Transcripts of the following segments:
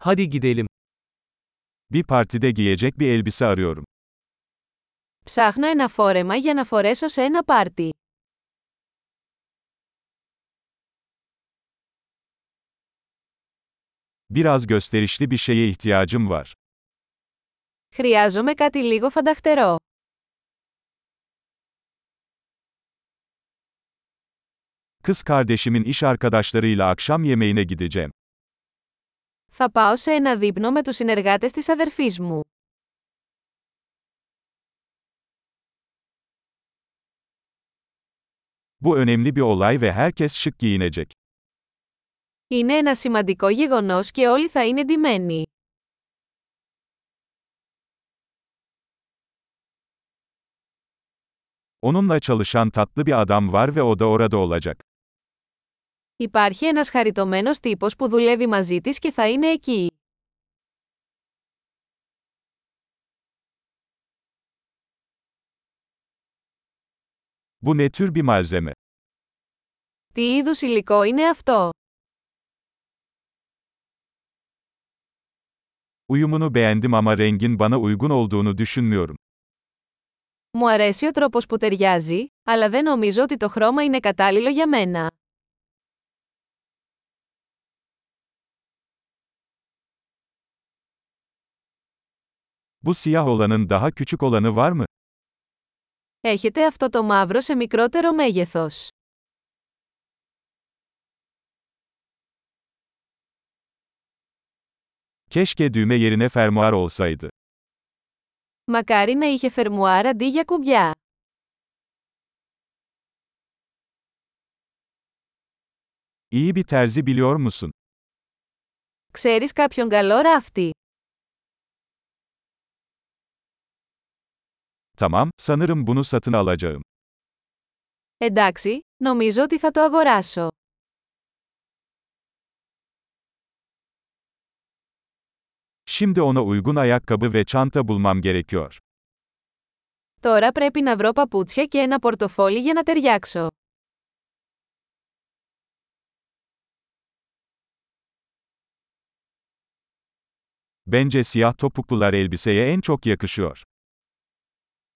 Hadi gidelim. Bir partide giyecek bir elbise arıyorum. Ψάχνω ένα φόρεμα για να φορέσω σε ένα πάρτι. Biraz gösterişli bir şeye ihtiyacım var. Χρειάζομαι κάτι λίγο φανταχτερό. Kız kardeşimin iş arkadaşlarıyla akşam yemeğine gideceğim. Θα πάω σε ένα δείπνο με τους συνεργάτες της αδερφής μου. Bu önemli bir olay ve herkes şık giyinecek. Είναι ένα σημαντικό γεγονός και όλοι θα είναι ντυμένοι. Onunla çalışan tatlı bir adam var ve o da orada olacak. Υπάρχει ένας χαριτωμένος τύπος που δουλεύει μαζί της και θα είναι εκεί. Bu ne tür bir malzeme? Τι είδους υλικό είναι αυτό? Uyumunu beğendim ama rengin bana uygun olduğunu düşünmüyorum. Μου αρέσει ο τρόπος που ταιριάζει, αλλά δεν νομίζω ότι το χρώμα είναι κατάλληλο για μένα. Bu siyah olanın daha küçük olanı var mı? Έχετε αυτό το μαύρο σε μικρότερο μέγεθος. Keşke düğme yerine fermuar olsaydı. Μακάρι να είχε φερμουάρ αντί για κουμπιά. İyi bir terzi biliyor musun? Ξέρεις κάποιον καλό ράφτη? Tamam, sanırım bunu satın alacağım. Εντάξει, νομίζω ότι θα το αγοράσω. Şimdi ona uygun ayakkabı ve çanta bulmam gerekiyor. Τώρα πρέπει να βρω παπούτσια και ένα πορτοφόλι για να ταιριάξω. Bence siyah topuklular elbiseye en çok yakışıyor.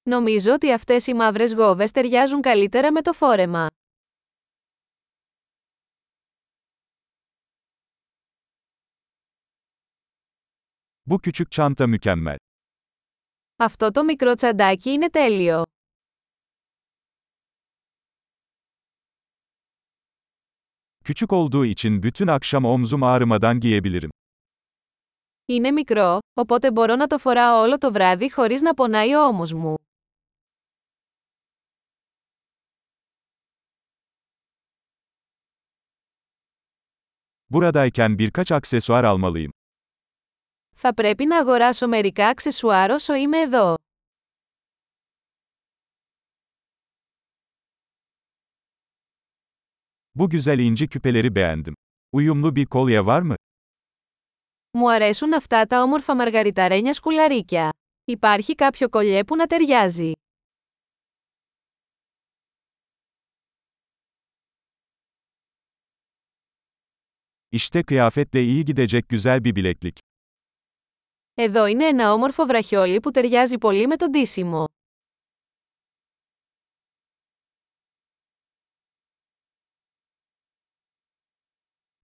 Νομίζω ότι αυτές οι μαύρες γόβες ταιριάζουν καλύτερα με το φόρεμα. Bu küçük çanta mükemmel. Αυτό το μικρό τσαντάκι είναι τέλειο. Küçük olduğu için bütün akşam omzum ağrımadan giyebilirim. Είναι μικρό, οπότε μπορώ να το φοράω όλο το βράδυ χωρίς να πονάει ο ώμος μου. Buradayken birkaç aksesuar almalıyım. Θα πρέπει να αγοράσω μερικά αξεσουάρ όσο είμαι εδώ. Bu güzel inci küpeleri beğendim. Uyumlu bir kolye var mı? Μου αρέσουν αυτά τα όμορφα μαργαριταρένια σκουλαρίκια. Υπάρχει κάποιο κολλιέ που να ταιριάζει? İşte kıyafetle iyi gidecek güzel bir bileklik. Εδώ είναι ένα όμορφο βραχιόλι που ταιριάζει πολύ με το ντύσιμο.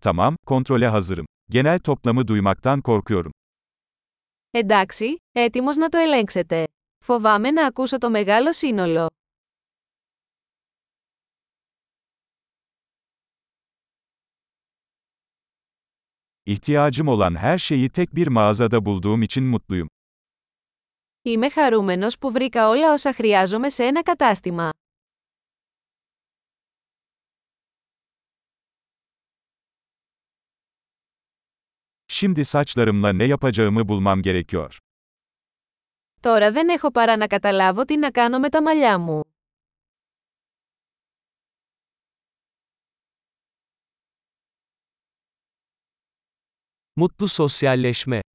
Tamam, kontrole hazırım. Genel toplamı duymaktan korkuyorum. Εντάξει, έτοιμος να το ελέγξετε. Φοβάμαι να ακούσω το μεγάλο σύνολο. İhtiyacım olan her şeyi tek bir mağazada bulduğum için mutluyum. Είμαι χαρούμενος που βρήκα όλα όσα χρειάζομαι σε ένα κατάστημα. Şimdi saçlarımla ne yapacağımı bulmam gerekiyor. Τώρα δεν έχω παρά να καταλάβω τι να κάνω με τα μαλλιά μου. Mutlu sosyalleşme.